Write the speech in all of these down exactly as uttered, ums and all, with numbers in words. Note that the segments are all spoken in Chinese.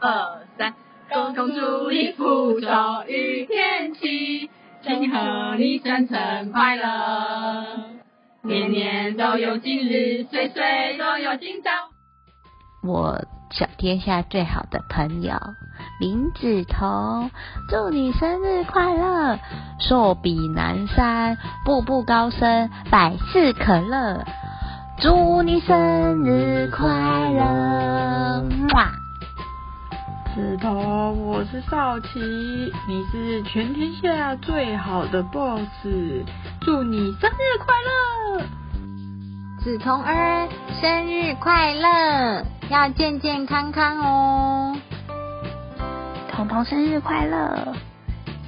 二三，公公祝你福州雨天晴，祝你和你生辰快乐，年年都有今日，岁岁都有今朝。我小天下最好的朋友林子彤，祝你生日快乐，寿比南山，步步高升，百事可乐，祝你生日快乐。子彤，我是少奇，你是全天下最好的 boss， 祝你生日快乐。子彤儿，生日快乐，要健健康康哦。彤彤生日快乐！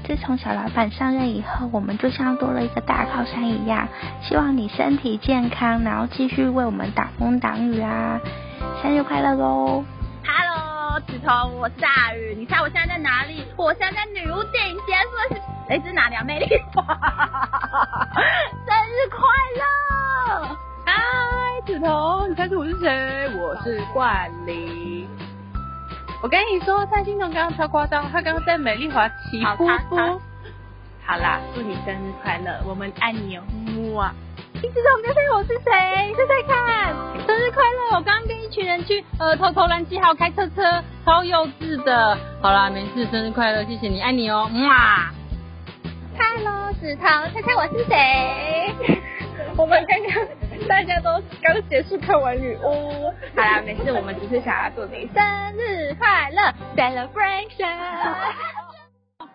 自从小老板上任以后，我们就像多了一个大靠山一样，希望你身体健康，然后继续为我们挡风挡雨啊！生日快乐喽！子彤，我是大宇，你猜我现在在哪里？我现在在女巫顶尖，是不是？哎，这是哪条魅力？生日快乐！嗨，子彤，你猜出我是谁？我是冠霖。我跟你说，蔡欣彤刚刚超夸张，他刚刚在美丽华起呼呼。好啦，祝你生日快乐，我们爱你哦，木啊！你知道我们在猜我是谁？猜猜看，生日快乐！我刚刚跟一群人去呃偷偷乱记号开车车，超幼稚的。好啦，没事，生日快乐，谢谢你，爱你哦，嗯啊。Hello， 子彤，猜猜我是谁？我们刚刚大家都刚结束看完女巫。好啦，没事，我们只是想要祝你生日快乐 ，celebration 。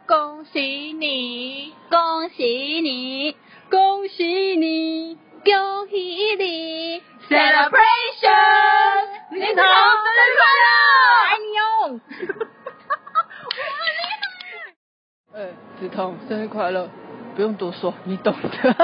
恭喜你，恭喜你。恭喜你，恭喜你 ，celebration！ 林子彤生日快乐，爱你哦！哎、欸，子彤生日快乐，不用多说，你懂的。